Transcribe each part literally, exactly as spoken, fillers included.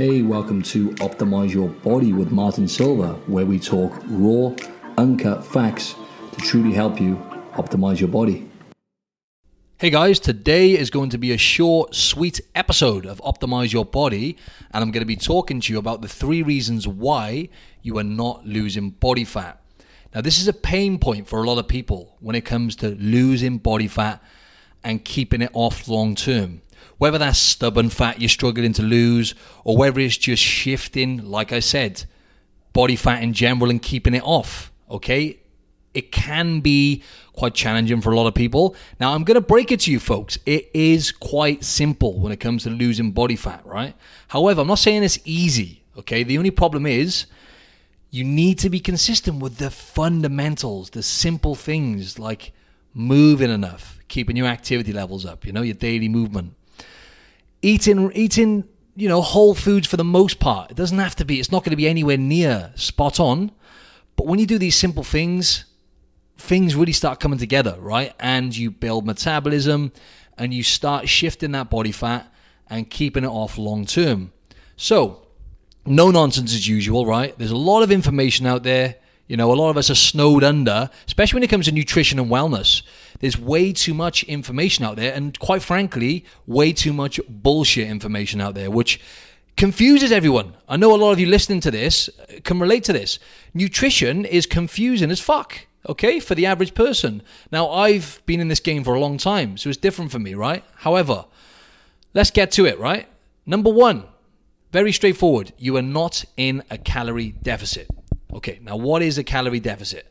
Hey, welcome to Optimize Your Body with Martin Silva, where we talk raw, uncut facts to truly help you optimize your body. Hey guys, today is going to be a short, sweet episode of Optimize Your Body, and I'm going to be talking to you about the three reasons why you are not losing body fat. Now, this is a pain point for a lot of people when it comes to losing body fat and keeping it off long term. Whether that's stubborn fat you're struggling to lose, or whether it's just shifting, like I said, body fat in general and keeping it off, okay? It can be quite challenging for a lot of people. Now, I'm going to break it to you, folks. It is quite simple when it comes to losing body fat, right? However, I'm not saying it's easy, okay? The only problem is you need to be consistent with the fundamentals, the simple things like moving enough, keeping your activity levels up, you know, your daily movement. Eating, eating, you know, whole foods for the most part. It doesn't have to be, it's not going to be anywhere near spot on. But when you do these simple things, things really start coming together, right? And you build metabolism and you start shifting that body fat and keeping it off long term. So, no nonsense as usual, right? There's a lot of information out there. You know, a lot of us are snowed under, especially when it comes to nutrition and wellness. There's way too much information out there, and quite frankly, way too much bullshit information out there, which confuses everyone. I know a lot of you listening to this can relate to this. Nutrition is confusing as fuck, okay, for the average person. Now, I've been in this game for a long time, so it's different for me, right? However, let's get to it, right? Number one, very straightforward. You are not in a calorie deficit. Okay, now what is a calorie deficit?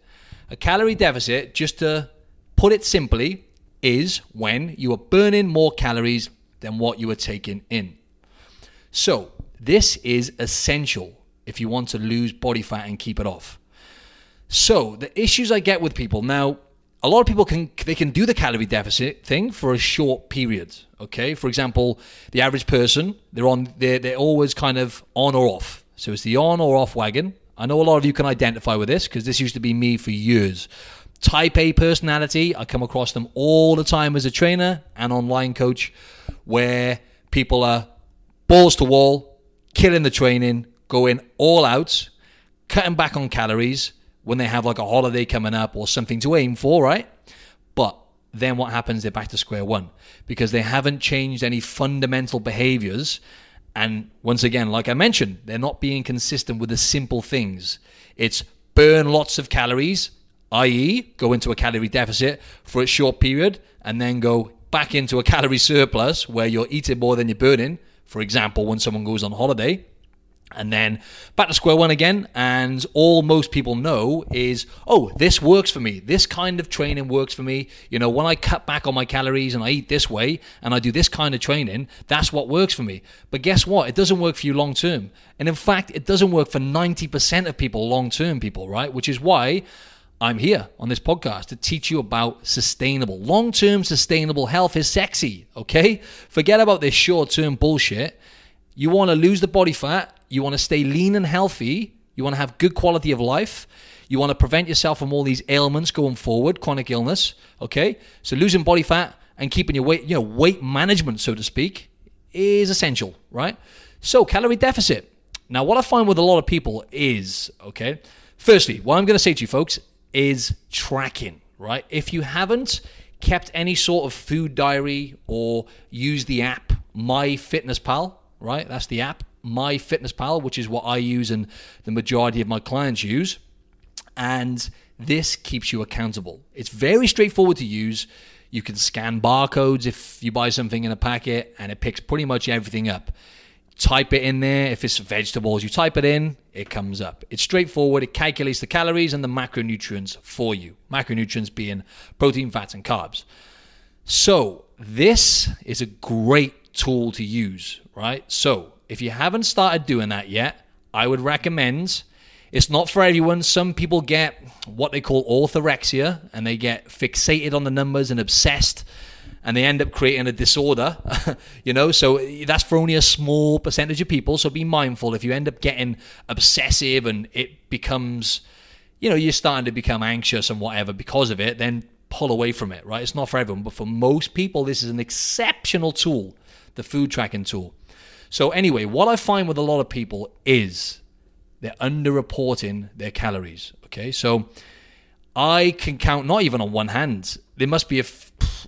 A calorie deficit, just to put it simply, is when you are burning more calories than what you are taking in. So this is essential if you want to lose body fat and keep it off. So the issues I get with people, now a lot of people can they can do the calorie deficit thing for a short period, okay? For example, the average person, they're on they're, they're always kind of on or off. So it's the on or off wagon. I know a lot of you can identify with this because this used to be me for years. Type A personality, I come across them all the time as a trainer and online coach, where people are balls to wall, killing the training, going all out, cutting back on calories when they have like a holiday coming up or something to aim for, right? But then what happens? They're back to square one because they haven't changed any fundamental behaviors. And once again, like I mentioned, they're not being consistent with the simple things. It's burn lots of calories, that is go into a calorie deficit for a short period and then go back into a calorie surplus where you're eating more than you're burning, for example, when someone goes on holiday, and then back to square one again. And all most people know is, oh, this works for me. This kind of training works for me. You know, when I cut back on my calories and I eat this way and I do this kind of training, that's what works for me. But guess what? It doesn't work for you long term. And in fact, it doesn't work for ninety percent of people, long term people, right? Which is why I'm here on this podcast to teach you about sustainable, long term sustainable health is sexy, okay? Forget about this short term bullshit. You want to lose the body fat. You want to stay lean and healthy. You want to have good quality of life. You want to prevent yourself from all these ailments going forward, chronic illness, okay? So losing body fat and keeping your weight, you know, weight management, so to speak, is essential, right? So calorie deficit. Now, what I find with a lot of people is, okay, firstly, what I'm going to say to you folks is tracking, right? If you haven't kept any sort of food diary or used the app My Fitness Pal, right? That's the app. My Fitness Pal, which is what I use and the majority of my clients use, and this keeps you accountable. It's very straightforward to use. You can scan barcodes if you buy something in a packet, and it picks pretty much everything up. Type it in there. If it's vegetables, you type it in, it comes up. It's straightforward. It calculates the calories and the macronutrients for you. Macronutrients being protein, fats, and carbs. So this is a great tool to use, right? So if you haven't started doing that yet, I would recommend. It's not for everyone. Some people get what they call orthorexia, and they get fixated on the numbers and obsessed, and they end up creating a disorder, you know, so that's for only a small percentage of people, so be mindful. If you end up getting obsessive and it becomes, you know, you're starting to become anxious and whatever because of it, then pull away from it, right? It's not for everyone, but for most people, this is an exceptional tool, the food tracking tool. So anyway, what I find with a lot of people is they're underreporting their calories, okay? So I can count, not even on one hand, there must be, a,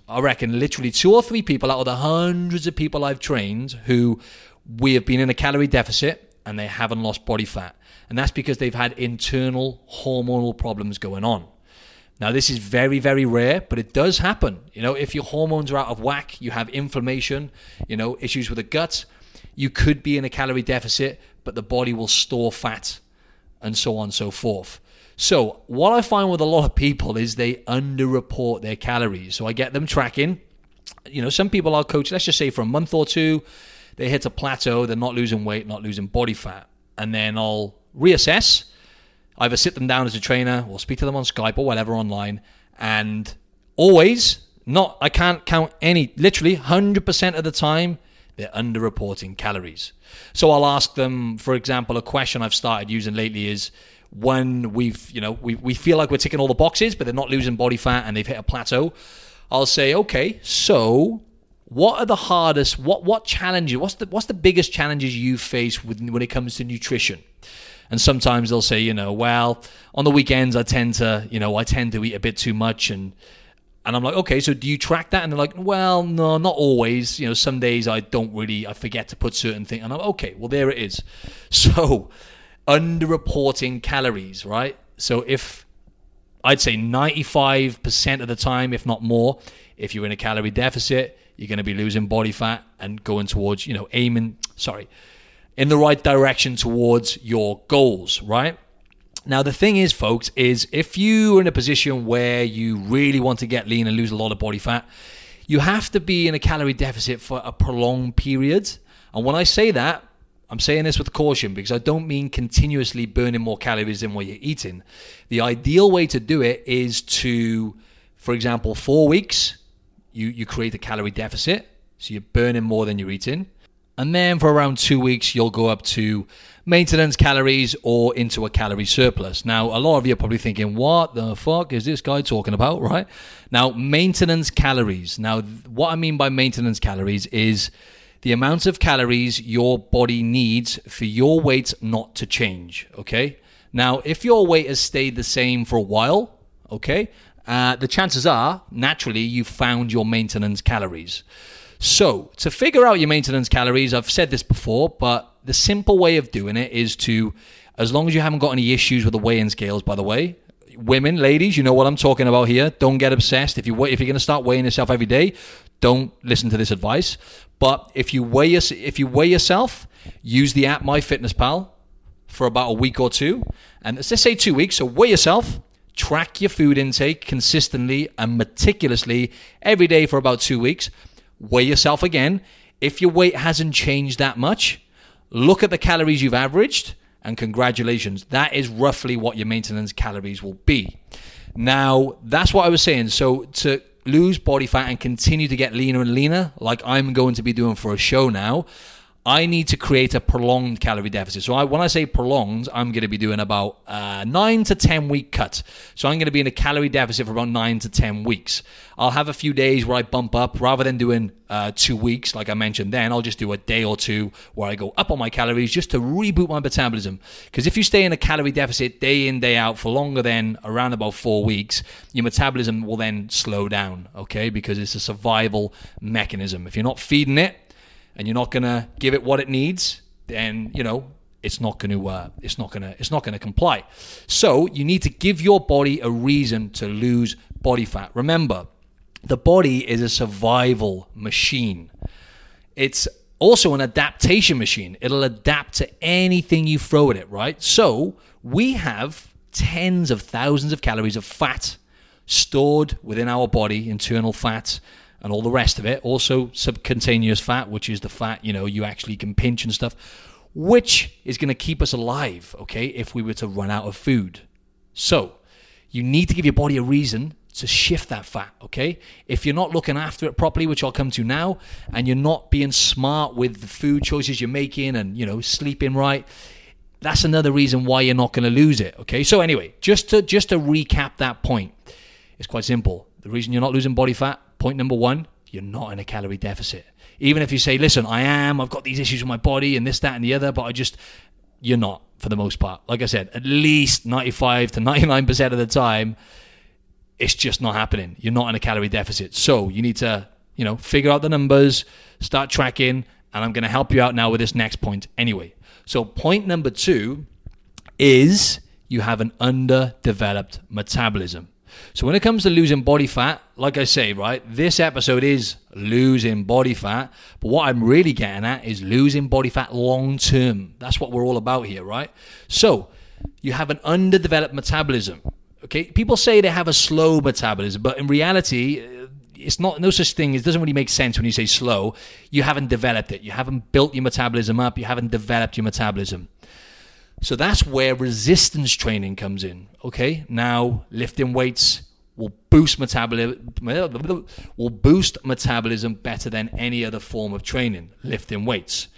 I reckon, literally two or three people out of the hundreds of people I've trained who we have been in a calorie deficit and they haven't lost body fat. And that's because they've had internal hormonal problems going on. Now, this is very, very rare, but it does happen. You know, if your hormones are out of whack, you have inflammation, you know, issues with the gut, you could be in a calorie deficit, but the body will store fat and so on and so forth. So what I find with a lot of people is they underreport their calories. So I get them tracking. You know, some people I'll coach, let's just say for a month or two, they hit a plateau, they're not losing weight, not losing body fat. And then I'll reassess, either sit them down as a trainer or speak to them on Skype or whatever online. And always, not, I can't count any, literally one hundred percent of the time, they're underreporting calories. So I'll ask them, for example, a question I've started using lately is, when we've, you know, we, we feel like we're ticking all the boxes, but they're not losing body fat and they've hit a plateau, I'll say, okay, so what are the hardest, what what challenges, what's the what's the biggest challenges you face with, when it comes to nutrition? And sometimes they'll say, you know, well, on the weekends I tend to, you know, I tend to eat a bit too much. And and I'm like, okay, so do you track that? And they're like, well, no, not always. You know, some days I don't really, I forget to put certain things. And I'm okay, well, there it is. So underreporting calories, right? So if I'd say ninety-five percent of the time, if not more, if you're in a calorie deficit, you're going to be losing body fat and going towards, you know, aiming, sorry, in the right direction towards your goals, right? Now, the thing is, folks, is if you are in a position where you really want to get lean and lose a lot of body fat, you have to be in a calorie deficit for a prolonged period. And when I say that, I'm saying this with caution because I don't mean continuously burning more calories than what you're eating. The ideal way to do it is to, for example, four weeks, you, you create a calorie deficit. So you're burning more than you're eating. And then for around two weeks, you'll go up to maintenance calories or into a calorie surplus. Now, a lot of you are probably thinking, what the fuck is this guy talking about, right? Now, maintenance calories. Now, what I mean by maintenance calories is the amount of calories your body needs for your weight not to change, okay? Now, if your weight has stayed the same for a while, okay, uh, the chances are, naturally, you've found your maintenance calories. So, to figure out your maintenance calories, I've said this before, but the simple way of doing it is to, as long as you haven't got any issues with the weigh-in scales, by the way, women, ladies, you know what I'm talking about here. Don't get obsessed. If, you, if you're going to start weighing yourself every day, don't listen to this advice. But if you weigh, if you weigh yourself, use the app My Fitness Pal for about a week or two. And let's just say two weeks. So weigh yourself, track your food intake consistently and meticulously every day for about two weeks. Weigh yourself again. If your weight hasn't changed that much, look at the calories you've averaged, and congratulations, that is roughly what your maintenance calories will be. Now, that's what I was saying. So to lose body fat and continue to get leaner and leaner, like I'm going to be doing for a show now, I need to create a prolonged calorie deficit. So I, when I say prolonged, I'm going to be doing about a nine to ten week cut. So I'm going to be in a calorie deficit for about nine to ten weeks. I'll have a few days where I bump up. Rather than doing uh, two weeks, like I mentioned then, I'll just do a day or two where I go up on my calories just to reboot my metabolism. Because if you stay in a calorie deficit day in, day out for longer than around about four weeks, your metabolism will then slow down, okay? Because it's a survival mechanism. If you're not feeding it, and you're not gonna give it what it needs, then you know it's not gonna uh, it's not gonna it's not gonna comply. So you need to give your body a reason to lose body fat. Remember, the body is a survival machine. It's also an adaptation machine. It'll adapt to anything you throw at it, right? So we have tens of thousands of calories of fat stored within our body, internal fat, and all the rest of it, also subcutaneous fat, which is the fat, you know, you actually can pinch and stuff, which is going to keep us alive, okay, if we were to run out of food. So you need to give your body a reason to shift that fat, okay? If you're not looking after it properly, which I'll come to now, and you're not being smart with the food choices you're making and, you know, sleeping right, that's another reason why you're not going to lose it, okay? So anyway, just to just to recap that point, it's quite simple. The reason you're not losing body fat, point number one, you're not in a calorie deficit. Even if you say, listen, I am, I've got these issues with my body and this, that, and the other, but I just, you're not, for the most part. Like I said, at least ninety-five to ninety-nine percent of the time, it's just not happening. You're not in a calorie deficit. So you need to, you know, figure out the numbers, start tracking, and I'm going to help you out now with this next point anyway. So point number two is you have an underdeveloped metabolism. So when it comes to losing body fat, like I say, right, this episode is losing body fat. But what I'm really getting at is losing body fat long term. That's what we're all about here, right? So you have an underdeveloped metabolism. Okay, people say they have a slow metabolism, but in reality, it's not, no such thing. It doesn't really make sense when you say slow. You haven't developed it. You haven't built your metabolism up. You haven't developed your metabolism. So that's where resistance training comes in. Okay, now lifting weights will boost metabolism. Will boost metabolism better than any other form of training. Lifting weights.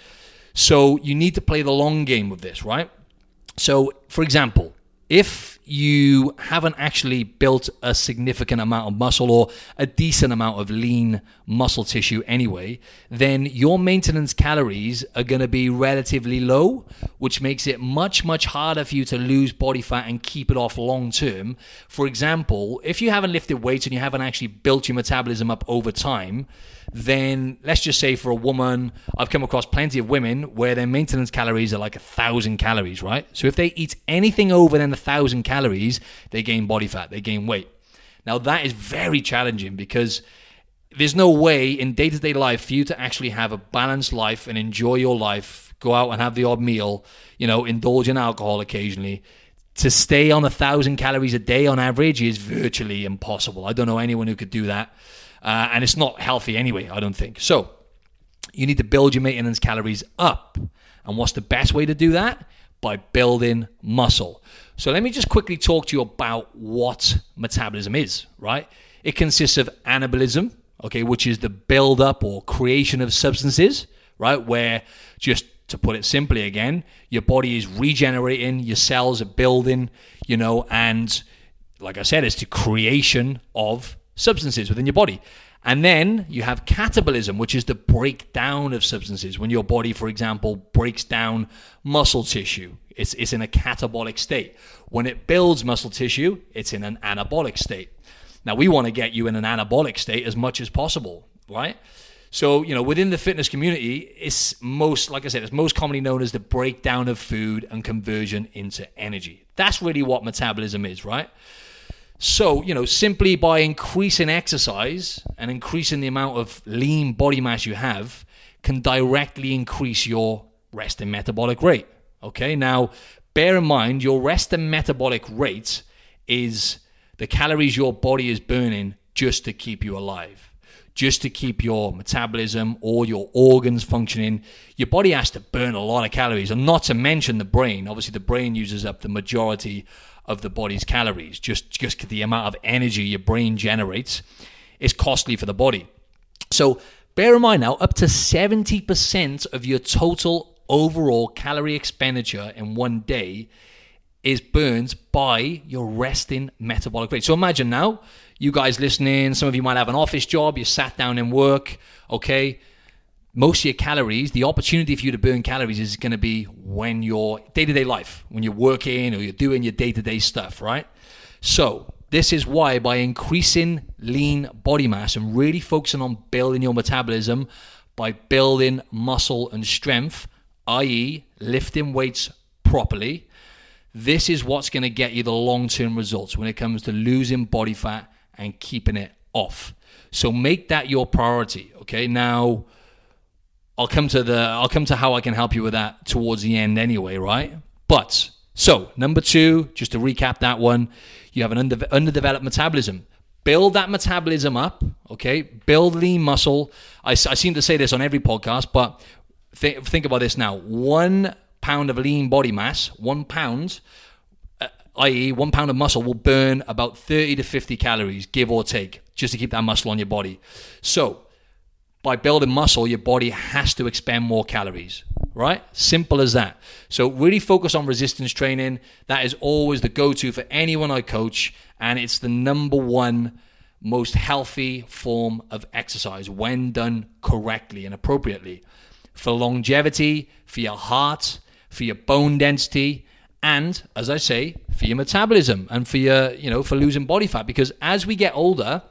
So you need to play the long game with this, right? So, for example, if you haven't actually built a significant amount of muscle or a decent amount of lean muscle tissue anyway, then your maintenance calories are going to be relatively low, which makes it much, much harder for you to lose body fat and keep it off long term. For example, if you haven't lifted weights and you haven't actually built your metabolism up over time, then let's just say for a woman, I've come across plenty of women where their maintenance calories are like a thousand calories, right? So if they eat anything over then a thousand calories, they gain body fat, they gain weight. Now that is very challenging because there's no way in day-to-day life for you to actually have a balanced life and enjoy your life, go out and have the odd meal, you know, indulge in alcohol occasionally. To stay on a thousand calories a day on average is virtually impossible. I don't know anyone who could do that. Uh, and it's not healthy anyway, I don't think. So you need to build your maintenance calories up. And what's the best way to do that? By building muscle. So let me just quickly talk to you about what metabolism is, right? It consists of anabolism, okay, which is the build-up or creation of substances, right, where, just to put it simply again, your body is regenerating, your cells are building, you know, and like I said, it's the creation of substances within your body. And then you have catabolism, which is the breakdown of substances. When your body, for example, breaks down muscle tissue, it's it's in a catabolic state. When it builds muscle tissue, it's in an anabolic state. Now, we want to get you in an anabolic state as much as possible, right? So, you know, within the fitness community, it's most, like I said, it's most commonly known as the breakdown of food and conversion into energy. That's really what metabolism is, right? So, you know, simply by increasing exercise and increasing the amount of lean body mass you have can directly increase your resting metabolic rate. Okay, now bear in mind your resting metabolic rate is the calories your body is burning just to keep you alive, just to keep your metabolism or your organs functioning. Your body has to burn a lot of calories, and not to mention the brain. Obviously, the brain uses up the majority of the body's calories. Just, just the amount of energy your brain generates is costly for the body. So bear in mind now, up to seventy percent of your total overall calorie expenditure in one day is burned by your resting metabolic rate. So imagine now, you guys listening, some of you might have an office job, you sat down and work, okay? Most of your calories, the opportunity for you to burn calories is going to be when you're day-to-day life, when you're working or you're doing your day-to-day stuff, right? So this is why by increasing lean body mass and really focusing on building your metabolism by building muscle and strength, that is lifting weights properly, this is what's going to get you the long-term results when it comes to losing body fat and keeping it off. So make that your priority, okay? Now, I'll come to the I'll come to how I can help you with that towards the end anyway, right? But so number two, just to recap that one, you have an under, underdeveloped metabolism. Build that metabolism up, okay? Build lean muscle. I, I seem to say this on every podcast, but th- think about this now. One pound of lean body mass, one pound, uh, that is one pound of muscle will burn about thirty to fifty calories, give or take, just to keep that muscle on your body. So by building muscle, your body has to expend more calories, right? Simple as that. So really focus on resistance training. That is always the go-to for anyone I coach, and it's the number one most healthy form of exercise when done correctly and appropriately, for longevity, for your heart, for your bone density, and, as I say, for your metabolism and for your, you know, for losing body fat. Because as we get older,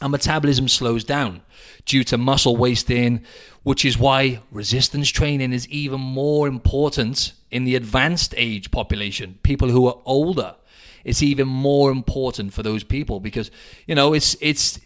our metabolism slows down due to muscle wasting, which is why resistance training is even more important in the advanced age population, people who are older. It's even more important for those people because, you know, it's it's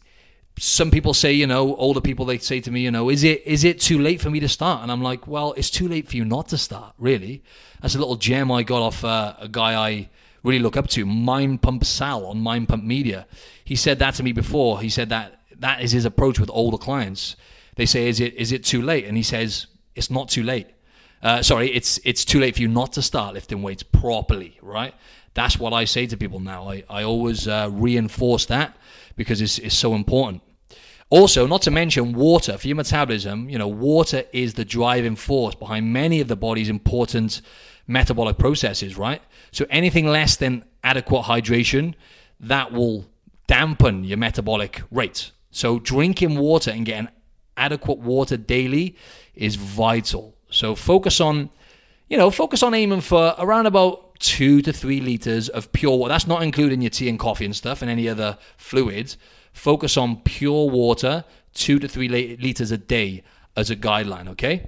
some people say, you know, older people, they say to me, you know, is it is it too late for me to start? And I'm like, well, it's too late for you not to start, really. That's a little gem I got off uh, a guy I really look up to, Mind Pump Sal on Mind Pump Media. He said that to me before. He said that that is his approach with older clients. They say, is it is it too late? And he says, it's not too late. Uh, sorry, it's it's too late for you not to start lifting weights properly, right? That's what I say to people now. I, I always uh, reinforce that because it's, it's so important. Also, not to mention water. For your metabolism, you know, water is the driving force behind many of the body's important metabolic processes, right? So anything less than adequate hydration, that will dampen your metabolic rate. So drinking water and getting adequate water daily is vital. So focus on, you know, focus on aiming for around about two to three liters of pure water. That's not including your tea and coffee and stuff and any other fluids. Focus on pure water, two to three liters a day as a guideline, okay?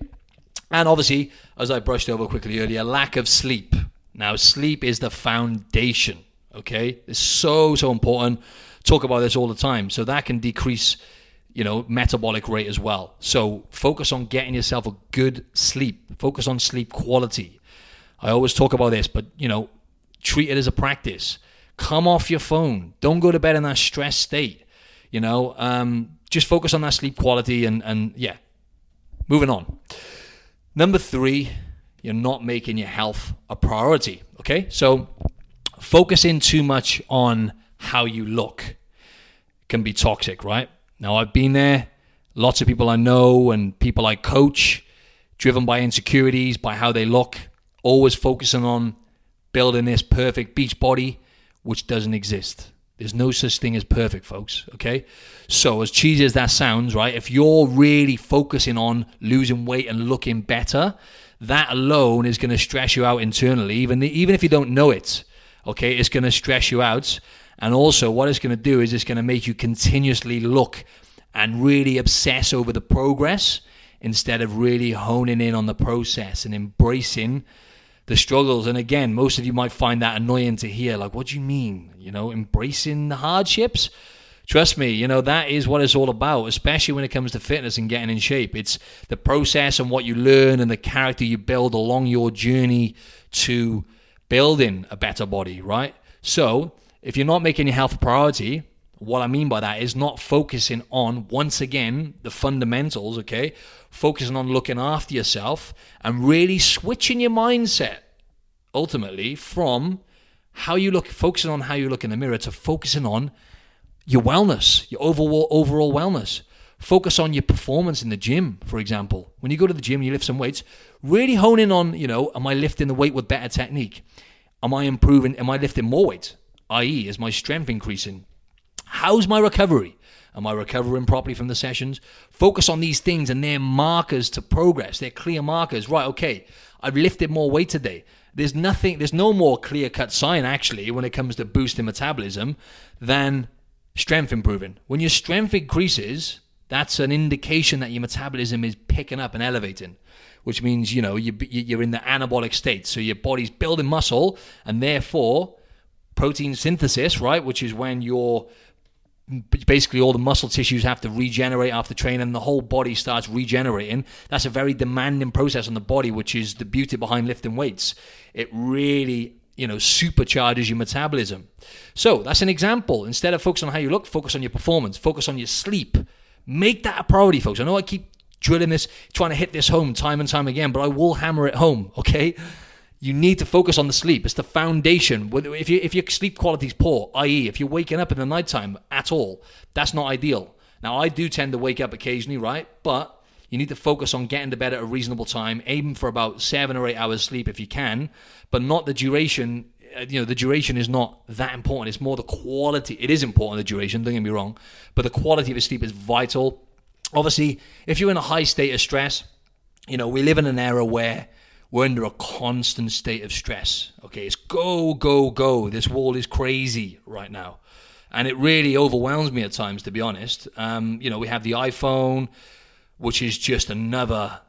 And obviously, as I brushed over quickly earlier, lack of sleep. Now, sleep is the foundation, okay? It's so, so important. Talk about this all the time. So that can decrease, you know, metabolic rate as well. So focus on getting yourself a good sleep. Focus on sleep quality. I always talk about this, but, you know, treat it as a practice. Come off your phone. Don't go to bed in that stressed state, you know. Um, just focus on that sleep quality and, and, yeah, moving on. Number three, you're not making your health a priority, okay? So focusing too much on how you look can be toxic, right? Now, I've been there. Lots of people I know and people I coach, driven by insecurities, by how they look. Always focusing on building this perfect beach body, which doesn't exist. There's no such thing as perfect, folks, okay? So as cheesy as that sounds, right, if you're really focusing on losing weight and looking better, that alone is going to stress you out internally, even, even if you don't know it, okay? It's going to stress you out. And also what it's going to do is it's going to make you continuously look and really obsess over the progress instead of really honing in on the process and embracing the struggles. And again, most of you might find that annoying to hear. Like, what do you mean? You know, embracing the hardships? Trust me, you know, that is what it's all about, especially when it comes to fitness and getting in shape. It's the process and what you learn and the character you build along your journey to building a better body, right? So if you're not making your health a priority, what I mean by that is not focusing on, once again, the fundamentals, okay? Focusing on looking after yourself and really switching your mindset, ultimately, from how you look, focusing on how you look in the mirror to focusing on your wellness, your overall overall wellness. Focus on your performance in the gym, for example. When you go to the gym and you lift some weights, really hone in on, you know, am I lifting the weight with better technique? Am I improving? Am I lifting more weight? that is, is my strength increasing? How's my recovery? Am I recovering properly from the sessions? Focus on these things and they're markers to progress. They're clear markers. Right, okay, I've lifted more weight today. There's nothing, there's no more clear-cut sign, actually, when it comes to boosting metabolism than strength improving. When your strength increases, that's an indication that your metabolism is picking up and elevating, which means, you know, you're in the anabolic state. So your body's building muscle and therefore protein synthesis, right, which is when your basically all the muscle tissues have to regenerate after training and the whole body starts regenerating. That's a very demanding process on the body, which is the beauty behind lifting weights. It really, you know, supercharges your metabolism. So that's an example. Instead of focusing on how you look, focus on your performance, focus on your sleep. Make that a priority, folks. I know I keep drilling this, trying to hit this home time and time again, but I will hammer it home, okay? You need to focus on the sleep. It's the foundation. If, you, if your sleep quality is poor, that is, if you're waking up in the nighttime at all, that's not ideal. Now, I do tend to wake up occasionally, right? But you need to focus on getting to bed at a reasonable time, aiming for about seven or eight hours sleep if you can, but not the duration you know, the duration is not that important. It's more the quality. It is important, the duration, don't get me wrong, but the quality of your sleep is vital. Obviously, if you're in a high state of stress, you know, we live in an era where we're under a constant state of stress. Okay, it's go, go, go. This world is crazy right now. And it really overwhelms me at times, to be honest. Um, you know, we have the iPhone, which is just another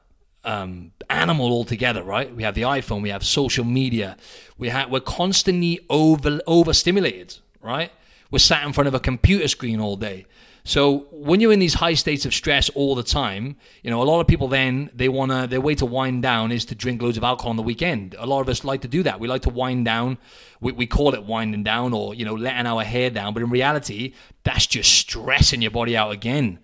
um, animal altogether, right? We have the iPhone, we have social media. We ha- we're constantly over overstimulated, right? We're sat in front of a computer screen all day. So when you're in these high states of stress all the time, you know, a lot of people then, they want to, their way to wind down is to drink loads of alcohol on the weekend. A lot of us like to do that. We like to wind down. We, we call it winding down, or, you know, letting our hair down. But in reality, that's just stressing your body out again.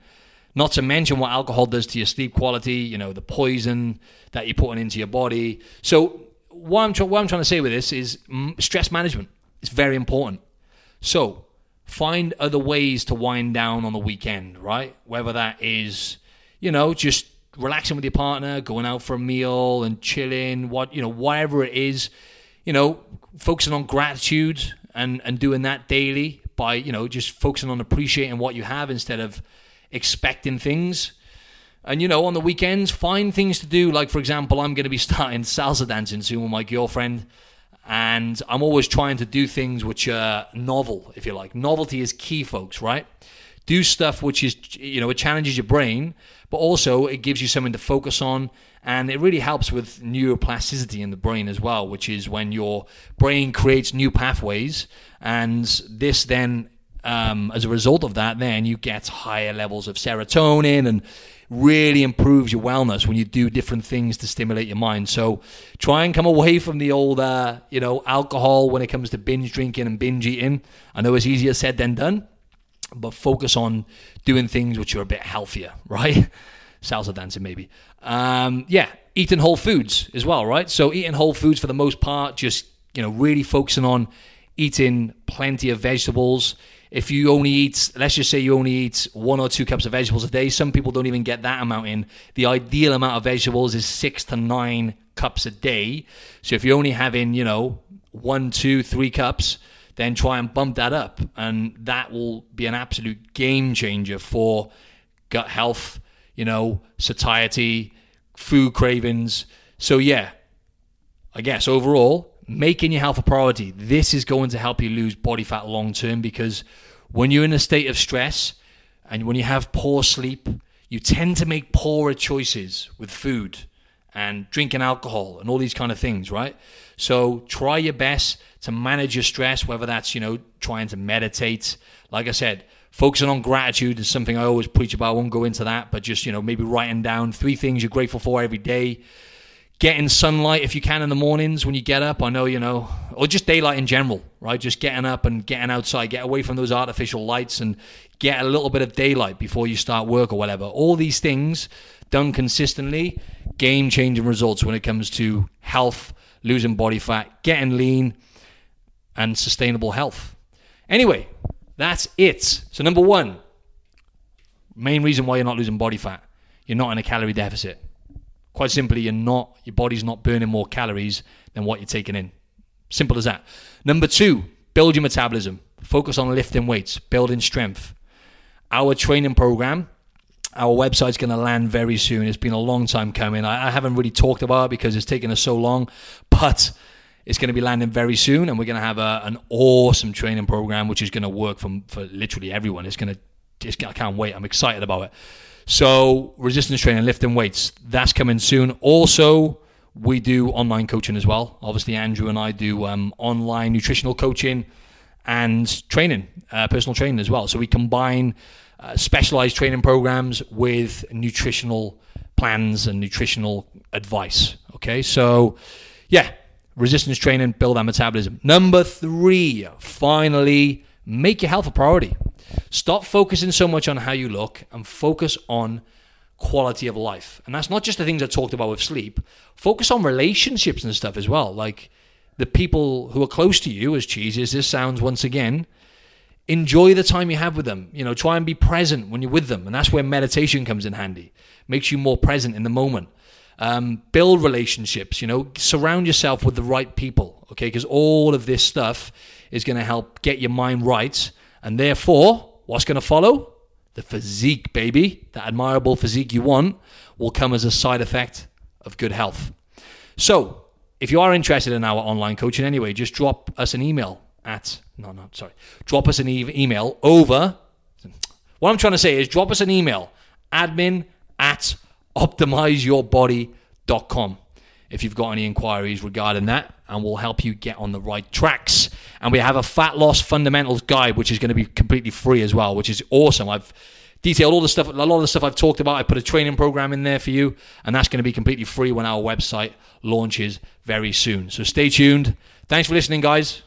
Not to mention what alcohol does to your sleep quality, you know, the poison that you're putting into your body. So what I'm, tr- what I'm trying to say with this is mm, stress management. It's very important. So find other ways to wind down on the weekend, right? Whether that is, you know, just relaxing with your partner, going out for a meal and chilling, what, you know, whatever it is, you know, focusing on gratitude and, and doing that daily by, you know, just focusing on appreciating what you have instead of expecting things. And, you know, on the weekends, find things to do. Like, for example, I'm going to be starting salsa dancing soon with my girlfriend. And I'm always trying to do things which are novel, if you like. Novelty is key, folks, right? Do stuff which is, you know, it challenges your brain, but also it gives you something to focus on. And it really helps with neuroplasticity in the brain as well, which is when your brain creates new pathways. And this then, um, as a result of that, then you get higher levels of serotonin and really improves your wellness when you do different things to stimulate your mind. So try and come away from the old, uh, you know, alcohol when it comes to binge drinking and binge eating. I know it's easier said than done, but focus on doing things which are a bit healthier, right? Salsa dancing, maybe. Um, yeah, eating whole foods as well, right? So eating whole foods for the most part, just, you know, really focusing on eating plenty of vegetables. If you only eat, let's just say you only eat one or two cups of vegetables a day. Some people don't even get that amount in. The ideal amount of vegetables is six to nine cups a day. So if you're only having, you know, one, two, three cups, then try and bump that up. And that will be an absolute game changer for gut health, you know, satiety, food cravings. So yeah, I guess overall, making your health a priority. This is going to help you lose body fat long term, because when you're in a state of stress and when you have poor sleep, you tend to make poorer choices with food and drinking alcohol and all these kind of things, right? So try your best to manage your stress, whether that's, you know, trying to meditate. Like I said, focusing on gratitude is something I always preach about. I won't go into that, but just, you know, maybe writing down three things you're grateful for every day. Getting sunlight if you can in the mornings when you get up. I know, you know, or just daylight in general, right? Just getting up and getting outside. Get away from those artificial lights and get a little bit of daylight before you start work or whatever. All these things done consistently, game-changing results when it comes to health, losing body fat, getting lean, and sustainable health. Anyway, that's it. So number one, main reason why you're not losing body fat, you're not in a calorie deficit. Quite simply, you're not, your body's not burning more calories than what you're taking in. Simple as that. Number two, build your metabolism. Focus on lifting weights, building strength. Our training program, our website's going to land very soon. It's been a long time coming. I, I haven't really talked about it because it's taken us so long, but it's going to be landing very soon, and we're going to have a, an awesome training program which is going to work for, for literally everyone. It's going to, just, I can't wait. I'm excited about it. So resistance training, lifting weights, that's coming soon. Also, we do online coaching as well. Obviously, Andrew and I do um, online nutritional coaching and training, uh, personal training as well. So we combine uh, specialized training programs with nutritional plans and nutritional advice. Okay, so yeah, resistance training, build that metabolism. Number three, finally, make your health a priority. Stop focusing so much on how you look and focus on quality of life. And that's not just the things I talked about with sleep. Focus on relationships and stuff as well. Like the people who are close to you, as cheesy as this sounds once again, enjoy the time you have with them. You know, try and be present when you're with them. And that's where meditation comes in handy. Makes you more present in the moment. Um, build relationships, you know, surround yourself with the right people, okay? Because all of this stuff is going to help get your mind right. And therefore, what's going to follow? The physique, baby, that admirable physique you want will come as a side effect of good health. So if you are interested in our online coaching anyway, just drop us an email at, no, no, sorry, drop us an e- email over, what I'm trying to say is drop us an email, admin at optimize your body dot com, if you've got any inquiries regarding that, and we'll help you get on the right tracks. And we have a fat loss fundamentals guide, which is going to be completely free as well, which is awesome. I've detailed all the stuff, a lot of the stuff I've talked about. I put a training program in there for you, and that's going to be completely free when our website launches very soon. So stay tuned. Thanks for listening, guys.